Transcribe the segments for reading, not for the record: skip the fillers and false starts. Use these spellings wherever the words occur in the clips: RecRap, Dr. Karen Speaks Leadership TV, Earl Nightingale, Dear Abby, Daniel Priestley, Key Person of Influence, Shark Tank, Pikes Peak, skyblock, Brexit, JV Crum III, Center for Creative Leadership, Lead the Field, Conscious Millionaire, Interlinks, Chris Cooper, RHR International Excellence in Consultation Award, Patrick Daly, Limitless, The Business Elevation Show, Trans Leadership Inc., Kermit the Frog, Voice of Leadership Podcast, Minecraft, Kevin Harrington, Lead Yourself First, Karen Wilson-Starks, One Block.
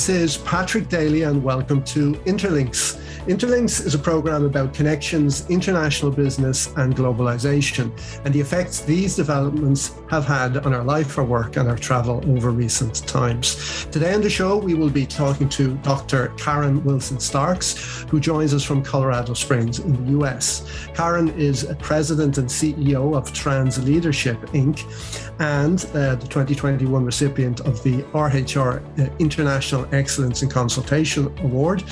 This is Patrick Daly and welcome to Interlinks. Interlinks is a program about connections, international business and globalization and the effects these developments have had on our life, our work and our travel over recent times. Today on the show, we will be talking to Dr. Karen Wilson-Starks, who joins us from Colorado Springs in the US. Karen is president and CEO of Trans Leadership Inc. and the 2021 recipient of the RHR International Excellence in Consultation Award,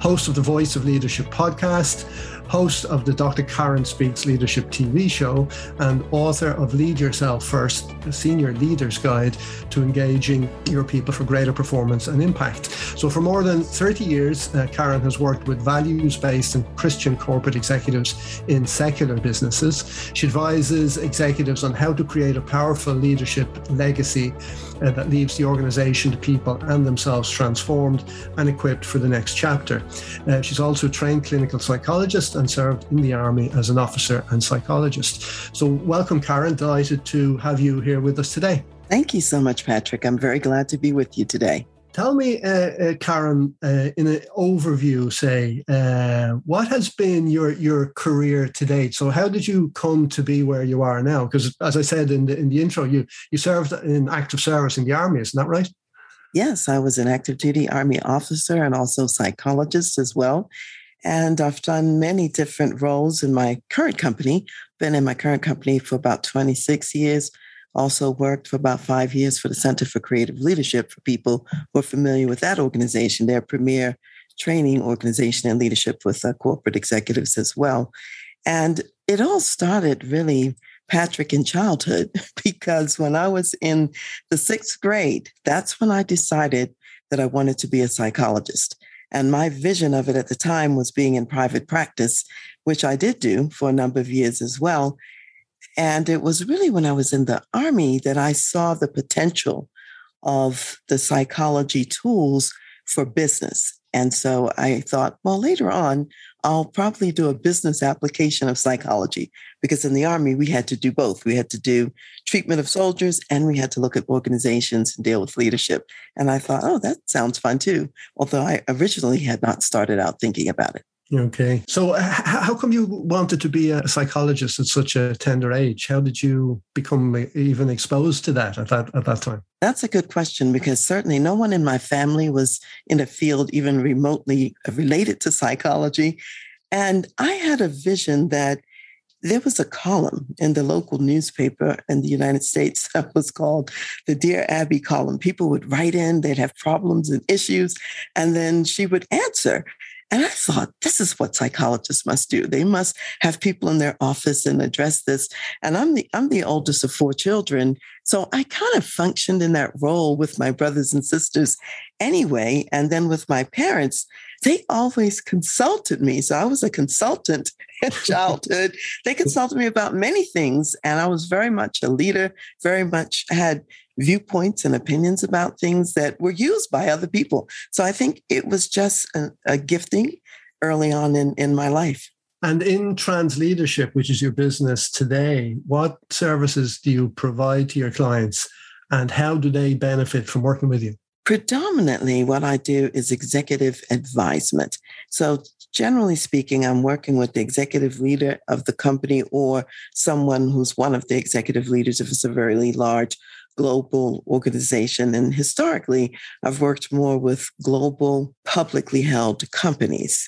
host of the Voice of Leadership Podcast, host of the Dr. Karen Speaks Leadership TV show, and author of Lead Yourself First, a senior leader's guide to engaging your people for greater performance and impact. So for more than 30 years, Karen has worked with values-based and Christian corporate executives in secular businesses. She advises executives on how to create a powerful leadership legacy that leaves the organization, the people and themselves transformed and equipped for the next chapter. She's also a trained clinical psychologist and served in the Army as an officer and psychologist. So welcome, Karen. Delighted to have you here with us today. Thank you so much, Patrick. I'm very glad to be with you today. Tell me, Karen, in an overview, say, what has been your career to date? So how did you come to be where you are now? Because as I said in the intro, you served in active service in the Army, isn't that right? Yes, I was an active duty Army officer and also psychologist as well. And I've done many different roles in my current company. Been in my current company for about 26 years. Also worked for about 5 years for the Center for Creative Leadership. For people who are familiar with that organization, their premier training organization in leadership with corporate executives as well. And it all started really, Patrick, in childhood, because when I was in the sixth grade, that's when I decided that I wanted to be a psychologist. And my vision of it at the time was being in private practice, which I did do for a number of years as well. And it was really when I was in the Army that I saw the potential of the psychology tools for business. And so I thought, well, later on, I'll probably do a business application of psychology, because in the Army, we had to do both. We had to do treatment of soldiers and we had to look at organizations and deal with leadership. And I thought, oh, that sounds fun too. Although I originally had not started out thinking about it. Okay. So how come you wanted to be a psychologist at such a tender age? How did you become even exposed to that at that time? That's a good question, because certainly no one in my family was in a field even remotely related to psychology. And I had a vision that there was a column in the local newspaper in the United States that was called the Dear Abby column. People would write in, they'd have problems and issues, and then she would answer. And I thought, this is what psychologists must do. They must have people in their office and address this. And I'm the oldest of four children. So I kind of functioned in that role with my brothers and sisters anyway. And then with my parents, they always consulted me. So I was a consultant in childhood. They consulted me about many things. And I was very much a leader, very much had viewpoints and opinions about things that were used by other people. So I think it was just a gifting early on in my life. And in Trans Leadership, which is your business today, what services do you provide to your clients and how do they benefit from working with you? Predominantly, what I do is executive advisement. So generally speaking, I'm working with the executive leader of the company or someone who's one of the executive leaders if it's a very large global organization. And historically, I've worked more with global publicly held companies.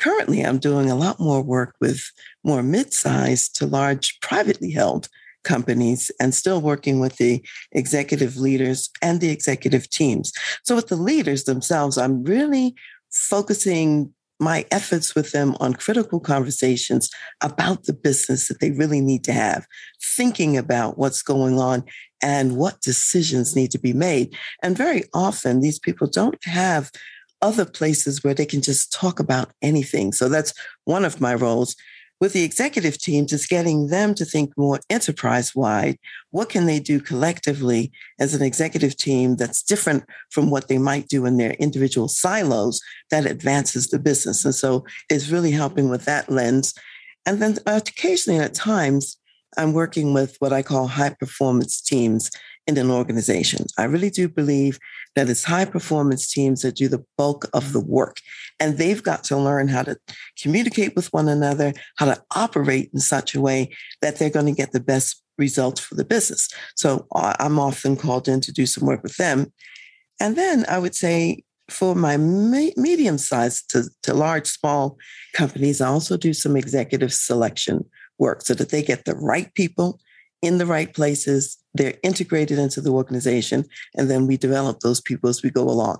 Currently, I'm doing a lot more work with more mid-sized to large privately held companies and still working with the executive leaders and the executive teams. So with the leaders themselves, I'm really focusing my efforts with them on critical conversations about the business that they really need to have, thinking about what's going on and what decisions need to be made. And very often these people don't have other places where they can just talk about anything. So that's one of my roles. With the executive teams, it's getting them to think more enterprise-wide. What can they do collectively as an executive team that's different from what they might do in their individual silos that advances the business? And so it's really helping with that lens. And then occasionally and at times, I'm working with what I call high-performance teams in an organization. I really do believe that it's high performance teams that do the bulk of the work. And they've got to learn how to communicate with one another, how to operate in such a way that they're going to get the best results for the business. So I'm often called in to do some work with them. And then I would say for my medium-sized to large, small companies, I also do some executive selection work so that they get the right people in the right places. They're integrated into the organization, and then we develop those people as we go along.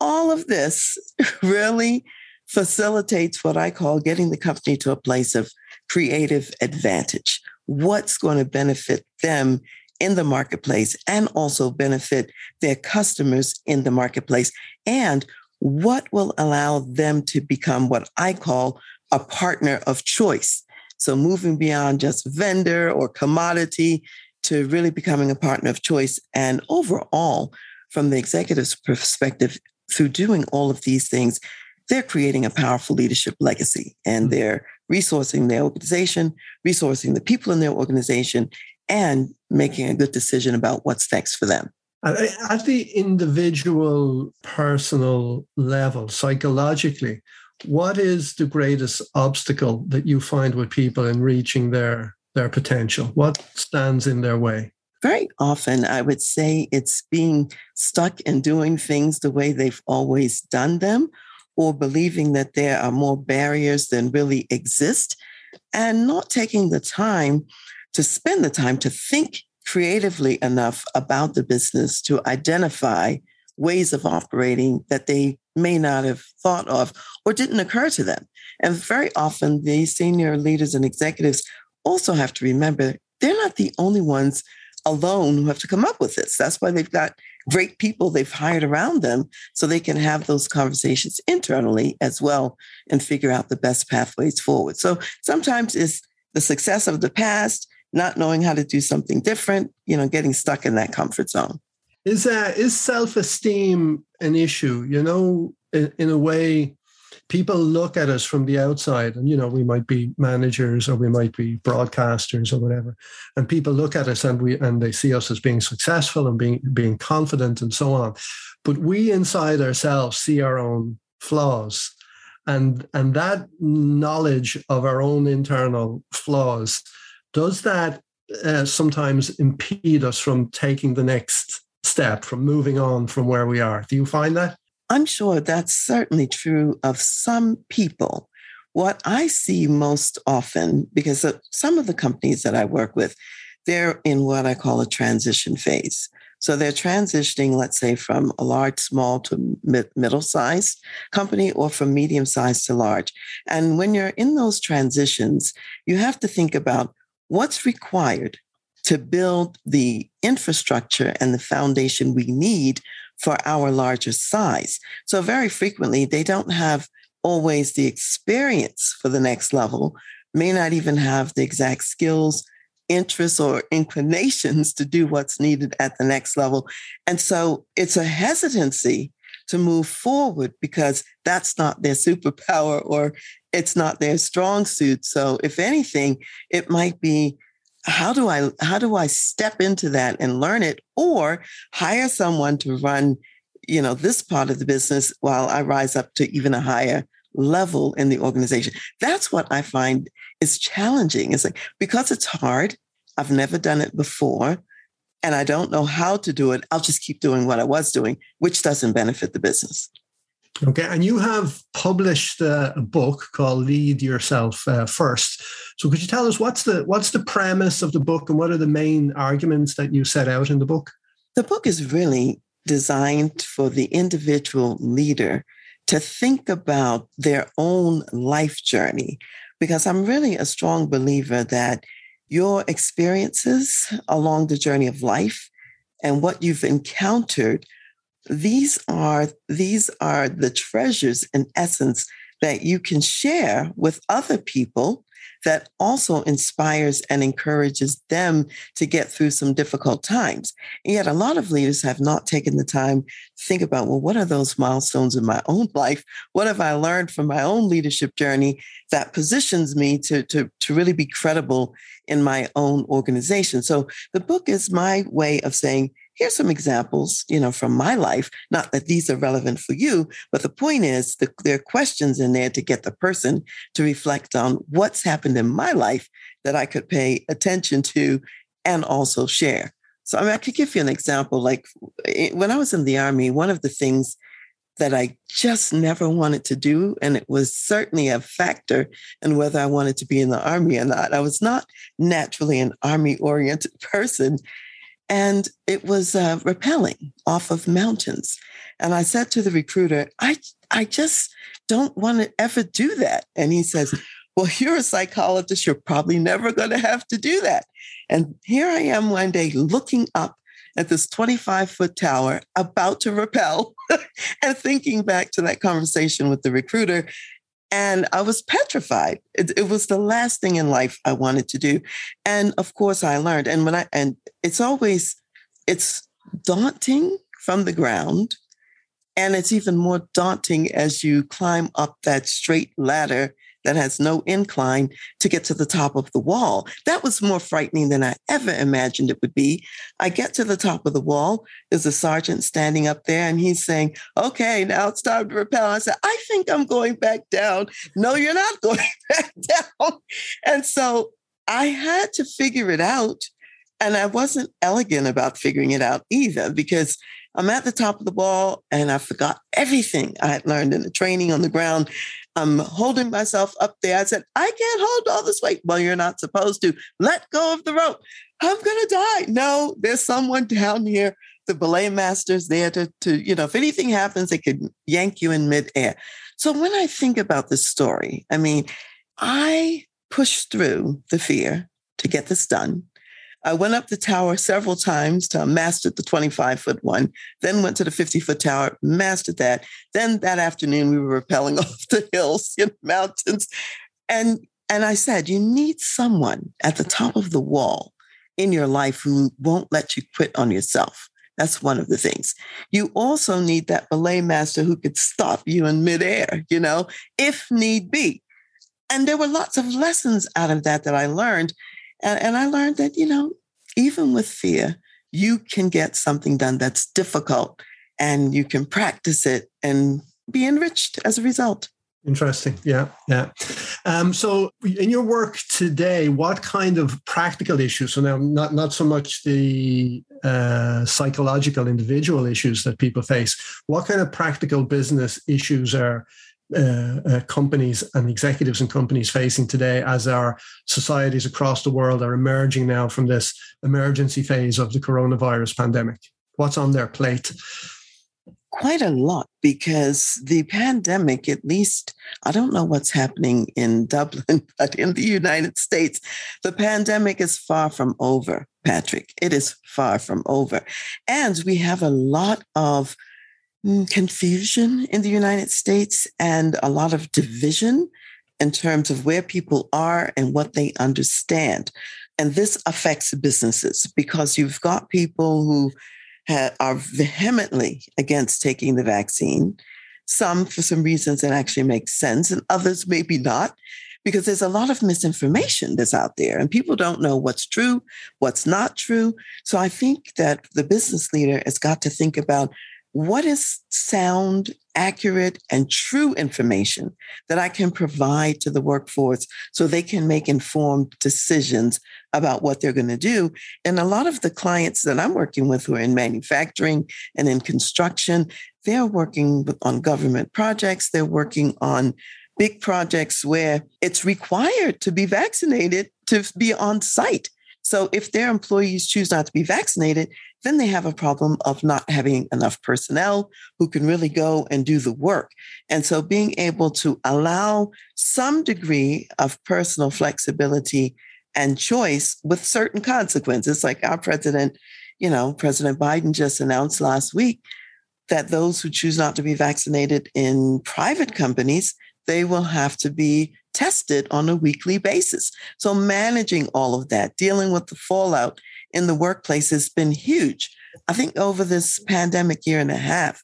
All of this really facilitates what I call getting the company to a place of creative advantage. What's going to benefit them in the marketplace and also benefit their customers in the marketplace? And what will allow them to become what I call a partner of choice? So moving beyond just vendor or commodity to really becoming a partner of choice. And overall, from the executive's perspective, through doing all of these things, they're creating a powerful leadership legacy, and they're resourcing their organization, resourcing the people in their organization, and making a good decision about what's next for them. At the individual personal level, psychologically, what is the greatest obstacle that you find with people in reaching their potential? What stands in their way? Very often, I would say it's being stuck in doing things the way they've always done them, or believing that there are more barriers than really exist, and not taking the time to spend the time to think creatively enough about the business to identify ways of operating that they may not have thought of or didn't occur to them. And very often, the senior leaders and executives also have to remember they're not the only ones alone who have to come up with this. That's why they've got great people they've hired around them, so they can have those conversations internally as well and figure out the best pathways forward. So sometimes it's the success of the past, not knowing how to do something different, getting stuck in that comfort zone. Is self-esteem an issue? In a way, people look at us from the outside and, we might be managers or we might be broadcasters or whatever. And people look at us and they see us as being successful and being confident and so on. But we inside ourselves see our own flaws. And that knowledge of our own internal flaws, does that sometimes impede us from taking the next step, from moving on from where we are? Do you find that? I'm sure that's certainly true of some people. What I see most often, because of some of the companies that I work with, they're in what I call a transition phase. So they're transitioning, let's say, from a large, small to middle-sized company, or from medium-sized to large. And when you're in those transitions, you have to think about what's required to build the infrastructure and the foundation we need for our larger size. So very frequently, they don't have always the experience for the next level, may not even have the exact skills, interests, or inclinations to do what's needed at the next level. And so it's a hesitancy to move forward because that's not their superpower or it's not their strong suit. So if anything, it might be, how do I step into that and learn it, or hire someone to run, this part of the business while I rise up to even a higher level in the organization? That's what I find is challenging. It's like, because it's hard, I've never done it before, and I don't know how to do it, I'll just keep doing what I was doing, which doesn't benefit the business. Okay. And you have published a book called Lead Yourself First. So could you tell us what's the premise of the book, and what are the main arguments that you set out in the book? The book is really designed for the individual leader to think about their own life journey, because I'm really a strong believer that your experiences along the journey of life and what you've encountered, these are the treasures, in essence, that you can share with other people that also inspires and encourages them to get through some difficult times. And yet a lot of leaders have not taken the time to think about, well, what are those milestones in my own life? What have I learned from my own leadership journey that positions me to really be credible in my own organization? So the book is my way of saying, here's some examples, you know, from my life, not that these are relevant for you, but the point is there are questions in there to get the person to reflect on what's happened in my life that I could pay attention to and also share. So I mean, I could give you an example. Like when I was in the Army, one of the things that I just never wanted to do, and it was certainly a factor in whether I wanted to be in the Army or not. I was not naturally an Army-oriented person, and it was rappelling off of mountains. And I said to the recruiter, I just don't want to ever do that. And he says, well, you're a psychologist. You're probably never going to have to do that. And here I am one day looking up at this 25-foot tower about to rappel and thinking back to that conversation with the recruiter. And I was petrified. It was the last thing in life I wanted to do. And of course I learned. And it's daunting from the ground. And it's even more daunting as you climb up that straight ladder that has no incline to get to the top of the wall. That was more frightening than I ever imagined it would be. I get to the top of the wall. There's a sergeant standing up there and he's saying, okay, now it's time to rappel. I said, I think I'm going back down. No, you're not going back down. And so I had to figure it out. And I wasn't elegant about figuring it out either, because I'm at the top of the wall and I forgot everything I had learned in the training on the ground. I'm holding myself up there. I said, I can't hold all this weight. Well, you're not supposed to. Let go of the rope. I'm going to die. No, there's someone down here. The ballet master's there to if anything happens, they could yank you in midair. So when I think about this story, I mean, I pushed through the fear to get this done. I went up the tower several times to master the 25-foot one, then went to the 50-foot tower, mastered that. Then that afternoon, we were rappelling off the hills and mountains. And I said, you need someone at the top of the wall in your life who won't let you quit on yourself. That's one of the things. You also need that ballet master who could stop you in midair, if need be. And there were lots of lessons out of that I learned. And I learned that, even with fear, you can get something done that's difficult and you can practice it and be enriched as a result. Interesting. Yeah. So in your work today, what kind of practical issues? So now not so much the psychological individual issues that people face. What kind of practical business issues are companies and executives and companies facing today as our societies across the world are emerging now from this emergency phase of the coronavirus pandemic? What's on their plate? Quite a lot, because the pandemic, at least, I don't know what's happening in Dublin, but in the United States, the pandemic is far from over, Patrick. It is far from over. And we have a lot of confusion in the United States and a lot of division in terms of where people are and what they understand. And this affects businesses because you've got people who are vehemently against taking the vaccine. Some, for some reasons, it actually makes sense, and others maybe not, because there's a lot of misinformation that's out there and people don't know what's true, what's not true. So I think that the business leader has got to think about what is sound, accurate, and true information that I can provide to the workforce so they can make informed decisions about what they're going to do. And a lot of the clients that I'm working with who are in manufacturing and in construction, they're working on government projects. They're working on big projects where it's required to be vaccinated to be on site. So if their employees choose not to be vaccinated, then they have a problem of not having enough personnel who can really go and do the work. And so being able to allow some degree of personal flexibility and choice with certain consequences, like our president, President Biden just announced last week that those who choose not to be vaccinated in private companies, they will have to be tested on a weekly basis. So managing all of that, dealing with the fallout in the workplace has been huge. I think over this pandemic year and a half,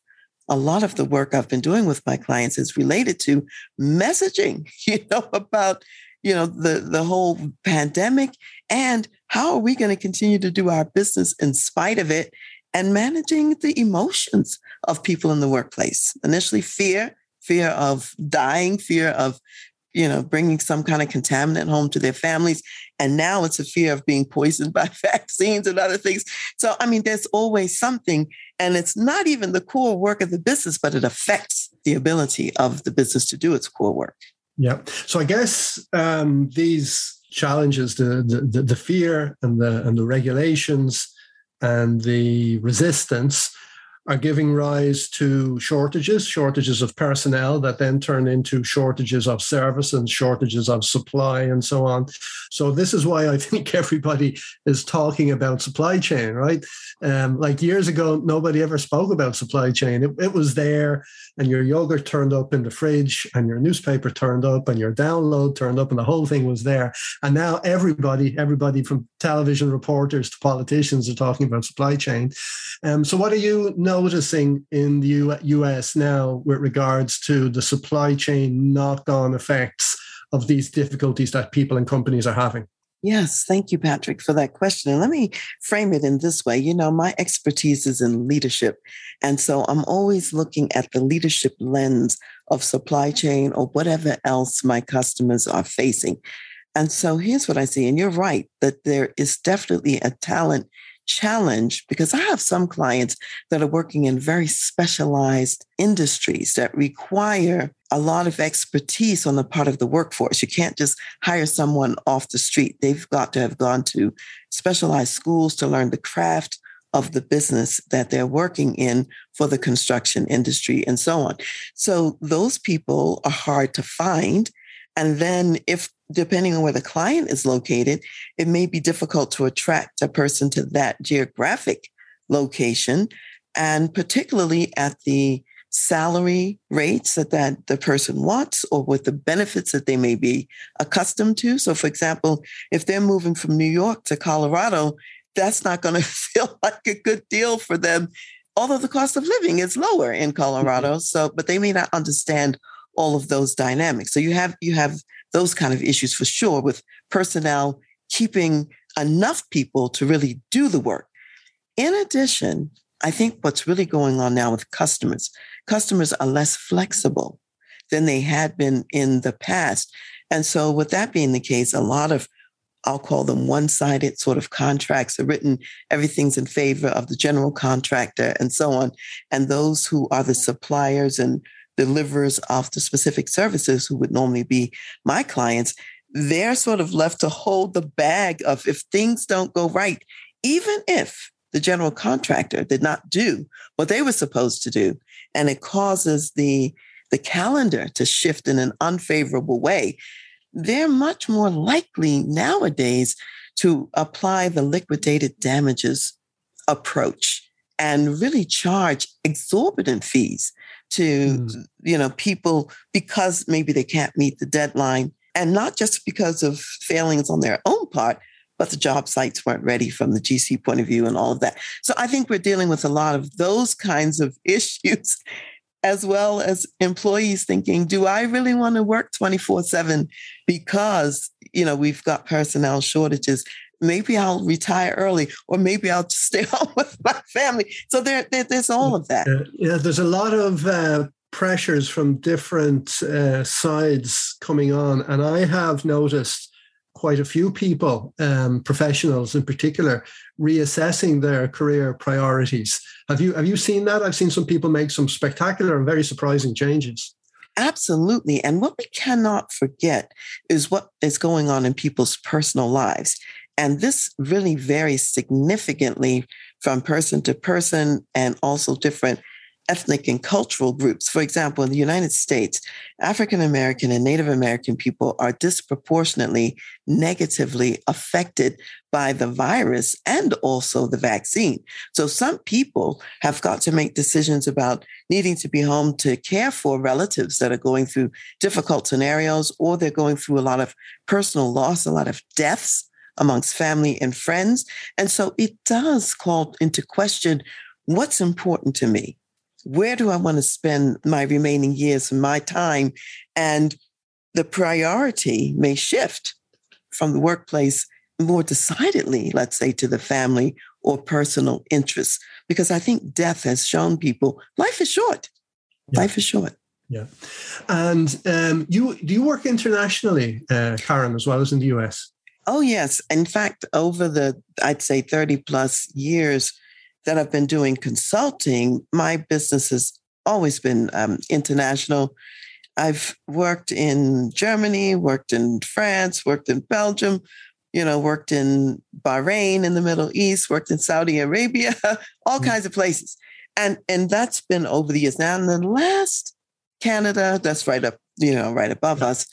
a lot of the work I've been doing with my clients is related to messaging, about, the whole pandemic and how are we going to continue to do our business in spite of it and managing the emotions of people in the workplace. Initially, fear of dying, fear of, bringing some kind of contaminant home to their families. And now it's a fear of being poisoned by vaccines and other things. So, there's always something, and it's not even the core work of the business, but it affects the ability of the business to do its core work. Yeah. So I guess these challenges, the fear and the regulations and the resistance are giving rise to shortages of personnel that then turn into shortages of service and shortages of supply and so on. So this is why I think everybody is talking about supply chain, right? Like years ago, nobody ever spoke about supply chain. It was there, and your yogurt turned up in the fridge, and your newspaper turned up, and your download turned up, and the whole thing was there. And now everybody from television reporters to politicians are talking about supply chain. So what are you noticing in the US now with regards to the supply chain knock-on effects of these difficulties that people and companies are having? Yes, thank you, Patrick, for that question. And let me frame it in this way. My expertise is in leadership. And so I'm always looking at the leadership lens of supply chain or whatever else my customers are facing. And so here's what I see. And you're right, that there is definitely a talent challenge, because I have some clients that are working in very specialized industries that require a lot of expertise on the part of the workforce. You can't just hire someone off the street. They've got to have gone to specialized schools to learn the craft of the business that they're working in for the construction industry and so on. So those people are hard to find. And then depending on where the client is located, it may be difficult to attract a person to that geographic location, and particularly at the salary rates that the person wants or with the benefits that they may be accustomed to. So, for example, if they're moving from New York to Colorado, that's not going to feel like a good deal for them, although the cost of living is lower in Colorado. So, but they may not understand all of those dynamics. So you have those kind of issues for sure with personnel, keeping enough people to really do the work. In addition, I think what's really going on now with customers are less flexible than they had been in the past. And so with that being the case, a lot of, I'll call them one-sided sort of contracts are written, everything's in favor of the general contractor and so on. And those who are the suppliers and deliverers of the specific services who would normally be my clients, they're sort of left to hold the bag of if things don't go right, even if the general contractor did not do what they were supposed to do. And it causes the calendar to shift in an unfavorable way. They're much more likely nowadays to apply the liquidated damages approach and really charge exorbitant fees to, people, because maybe they can't meet the deadline, and not just because of failings on their own part, but the job sites weren't ready from the GC point of view and all of that. So I think we're dealing with a lot of those kinds of issues, as well as employees thinking, do I really want to work 24/7 because, we've got personnel shortages? Maybe I'll retire early, or maybe I'll just stay home with my family. So there's all of that. Yeah, there's a lot of pressures from different sides coming on. And I have noticed quite a few people, professionals in particular, reassessing their career priorities. Have you seen that? I've seen some people make some spectacular and very surprising changes. Absolutely. And what we cannot forget is what is going on in people's personal lives. And this really varies significantly from person to person, and also different ethnic and cultural groups. For example, in the United States, African American and Native American people are disproportionately negatively affected by the virus and also the vaccine. So some people have got to make decisions about needing to be home to care for relatives that are going through difficult scenarios, or they're going through a lot of personal loss, a lot of deaths amongst family and friends. And so it does call into question, what's important to me? Where do I want to spend my remaining years and my time? And the priority may shift from the workplace more decidedly, let's say, to the family or personal interests, because I think death has shown people life is short. Yeah. Life is short. Yeah. And do you work internationally, Karen, as well as in the US? Oh, yes. In fact, over the, I'd say 30 plus years that I've been doing consulting, my business has always been international. I've worked in Germany, worked in France, worked in Belgium, worked in Bahrain in the Middle East, worked in Saudi Arabia, all kinds of places. And that's been over the years. Now, in the last Canada, that's right up, right above us.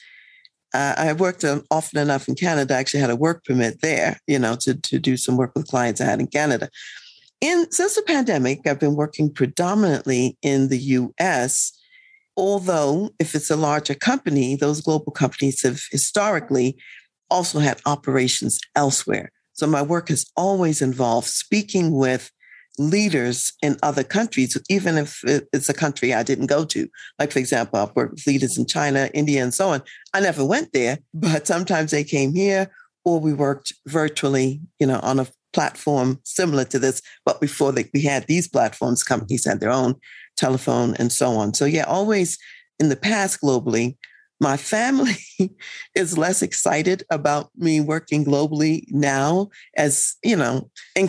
I worked often enough in Canada. I actually had a work permit there, to do some work with clients I had in Canada. Since the pandemic, I've been working predominantly in the U.S., although if it's a larger company, those global companies have historically also had operations elsewhere. So my work has always involved speaking with leaders in other countries, even if it's a country I didn't go to. Like, for example, I've worked with leaders in China, India, and so on. I never went there, but sometimes they came here, or we worked virtually, on a platform similar to this. But before we had these platforms, companies had their own telephone and so on. So yeah, always in the past globally. My family is less excited about me working globally now as, in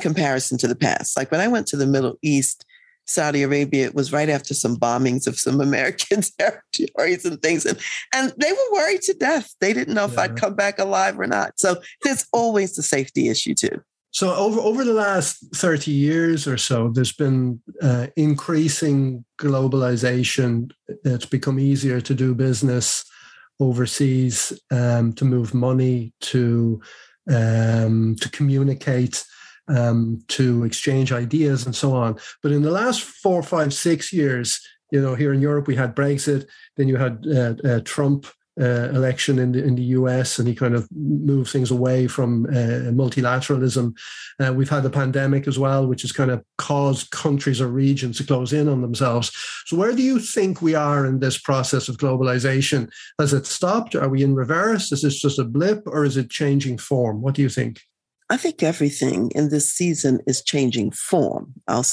comparison to the past. Like when I went to the Middle East, Saudi Arabia, it was right after some bombings of some American territories and things. And they were worried to death. They didn't know if I'd come back alive or not. So there's always the safety issue too. So over the last 30 years or so, there's been increasing globalization. It's become easier to do business overseas, to move money, to communicate, to exchange ideas and so on. But in the last 4, 5, 6 years, here in Europe, we had Brexit, then you had Trump election in the US, and he kind of moved things away from multilateralism. We've had the pandemic as well, which has kind of caused countries or regions to close in on themselves. So where do you think we are in this process of globalization? Has it stopped? Are we in reverse? Is this just a blip, or is it changing form? What do you think? I think everything in this season is changing form. I'll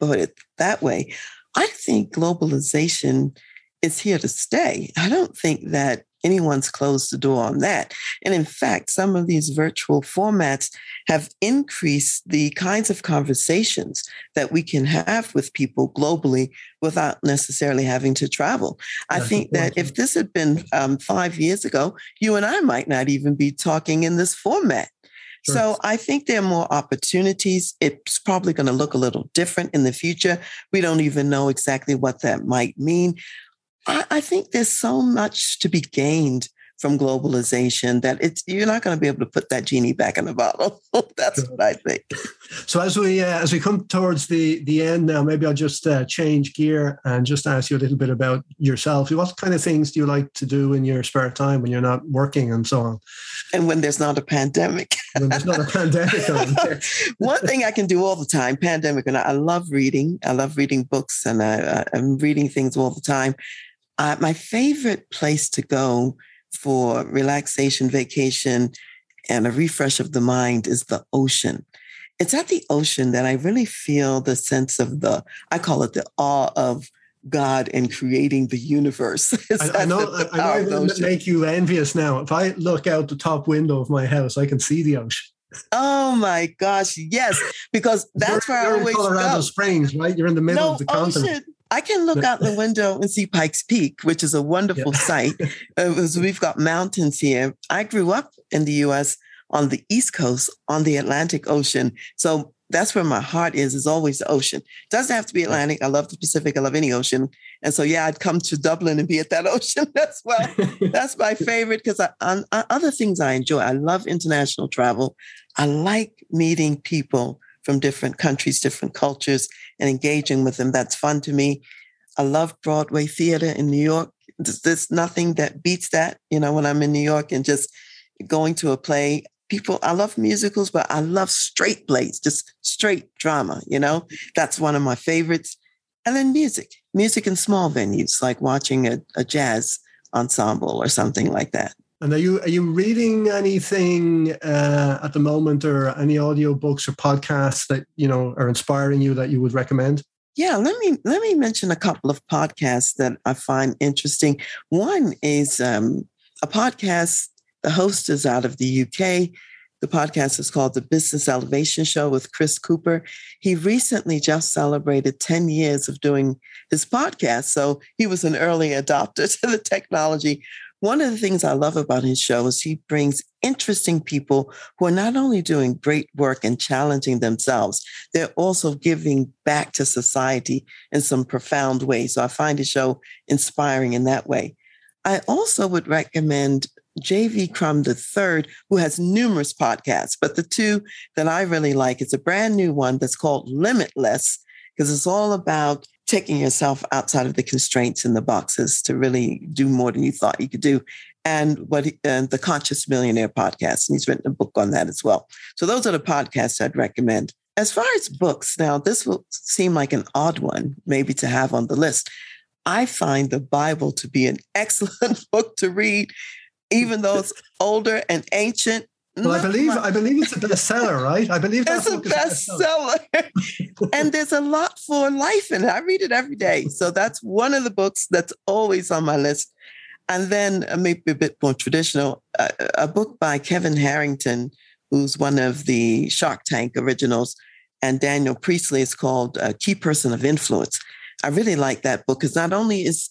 put it that way. I think globalization is here to stay. I don't think that anyone's closed the door on that. And in fact, some of these virtual formats have increased the kinds of conversations that we can have with people globally without necessarily having to travel. I think that if this had been 5 years ago, you and I might not even be talking in this format. Sure. So I think there are more opportunities. It's probably going to look a little different in the future. We don't even know exactly what that might mean. I think there's so much to be gained from globalization that you're not going to be able to put that genie back in the bottle. That's what I think. So as we come towards the end now, maybe I'll just change gear and just ask you a little bit about yourself. What kind of things do you like to do in your spare time when you're not working and so on? And when there's not a pandemic. When there's not a pandemic. One thing I can do all the time, pandemic, and I love reading. I love reading books, and I'm reading things all the time. My favorite place to go for relaxation, vacation, and a refresh of the mind is the ocean. It's at the ocean that I really feel the sense of I call it the awe of God and creating the universe. I know I'm going to make you envious now. If I look out the top window of my house, I can see the ocean. Oh my gosh, yes, because that's where I always go. You're in Colorado Springs, right? You're in the middle of the continent. I can look out the window and see Pikes Peak, which is a wonderful sight. We've got mountains here. I grew up in the U.S. on the East Coast, on the Atlantic Ocean. So that's where my heart is always the ocean. It doesn't have to be Atlantic. I love the Pacific. I love any ocean. And so, I'd come to Dublin and be at that ocean as well. That's my favorite, because other things I enjoy. I love international travel. I like meeting people from different countries, different cultures, and engaging with them. That's fun to me. I love Broadway theater in New York. There's nothing that beats that, when I'm in New York and just going to a play. I love musicals, but I love straight plays, just straight drama, That's one of my favorites. And then music in small venues, like watching a jazz ensemble or something like that. And are you reading anything at the moment, or any audiobooks or podcasts that you know are inspiring you that you would recommend? Yeah, let me mention a couple of podcasts that I find interesting. One is a podcast. The host is out of the UK. The podcast is called The Business Elevation Show with Chris Cooper. He recently just celebrated 10 years of doing his podcast, so he was an early adopter to the technology. One of the things I love about his show is he brings interesting people who are not only doing great work and challenging themselves, they're also giving back to society in some profound ways. So I find his show inspiring in that way. I also would recommend JV Crum III, who has numerous podcasts, but the two that I really like is a brand new one that's called Limitless, because it's all about taking yourself outside of the constraints and the boxes to really do more than you thought you could do. And the Conscious Millionaire podcast, and he's written a book on that as well. So those are the podcasts I'd recommend. As far as books, now this will seem like an odd one maybe to have on the list. I find the Bible to be an excellent book to read, even though it's older and ancient. Well, I believe it's a bestseller, right? I believe that's a bestseller. And there's a lot for life in it. I read it every day. So that's one of the books that's always on my list. And then maybe a bit more traditional, a book by Kevin Harrington, who's one of the Shark Tank originals, and Daniel Priestley, is called Key Person of Influence. I really like that book because not only is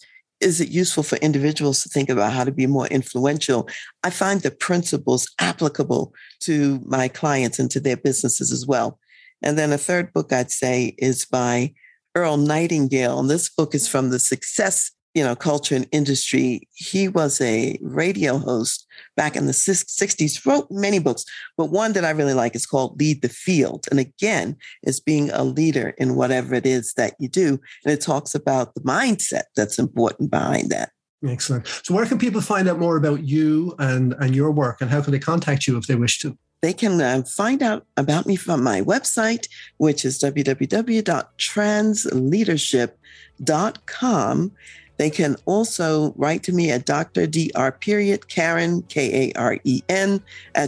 it useful for individuals to think about how to be more influential, I find the principles applicable to my clients and to their businesses as well. And then a third book I'd say is by Earl Nightingale. And this book is from the success, culture and industry. He was a radio host back in the 60s, wrote many books, but one that I really like is called Lead the Field. And again, it's being a leader in whatever it is that you do. And it talks about the mindset that's important behind that. Excellent. So where can people find out more about you and your work, and how can they contact you if they wish to? They can find out about me from my website, which is www.transleadership.com. They can also write to me at Dr. Karen, Karen, at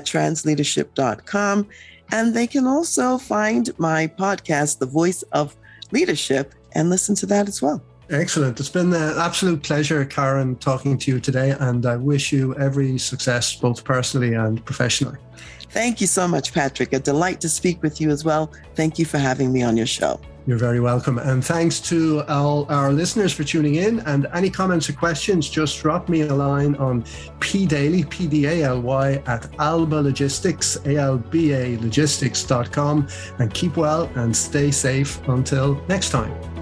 transleadership.com. And they can also find my podcast, The Voice of Leadership, and listen to that as well. Excellent. It's been an absolute pleasure, Karen, talking to you today. And I wish you every success, both personally and professionally. Thank you so much, Patrick. A delight to speak with you as well. Thank you for having me on your show. You're very welcome. And thanks to all our listeners for tuning in. And any comments or questions, just drop me a line on pdaly, P-D-A-L-Y, at albalogistics, A-L-B-A logistics.com. And keep well and stay safe until next time.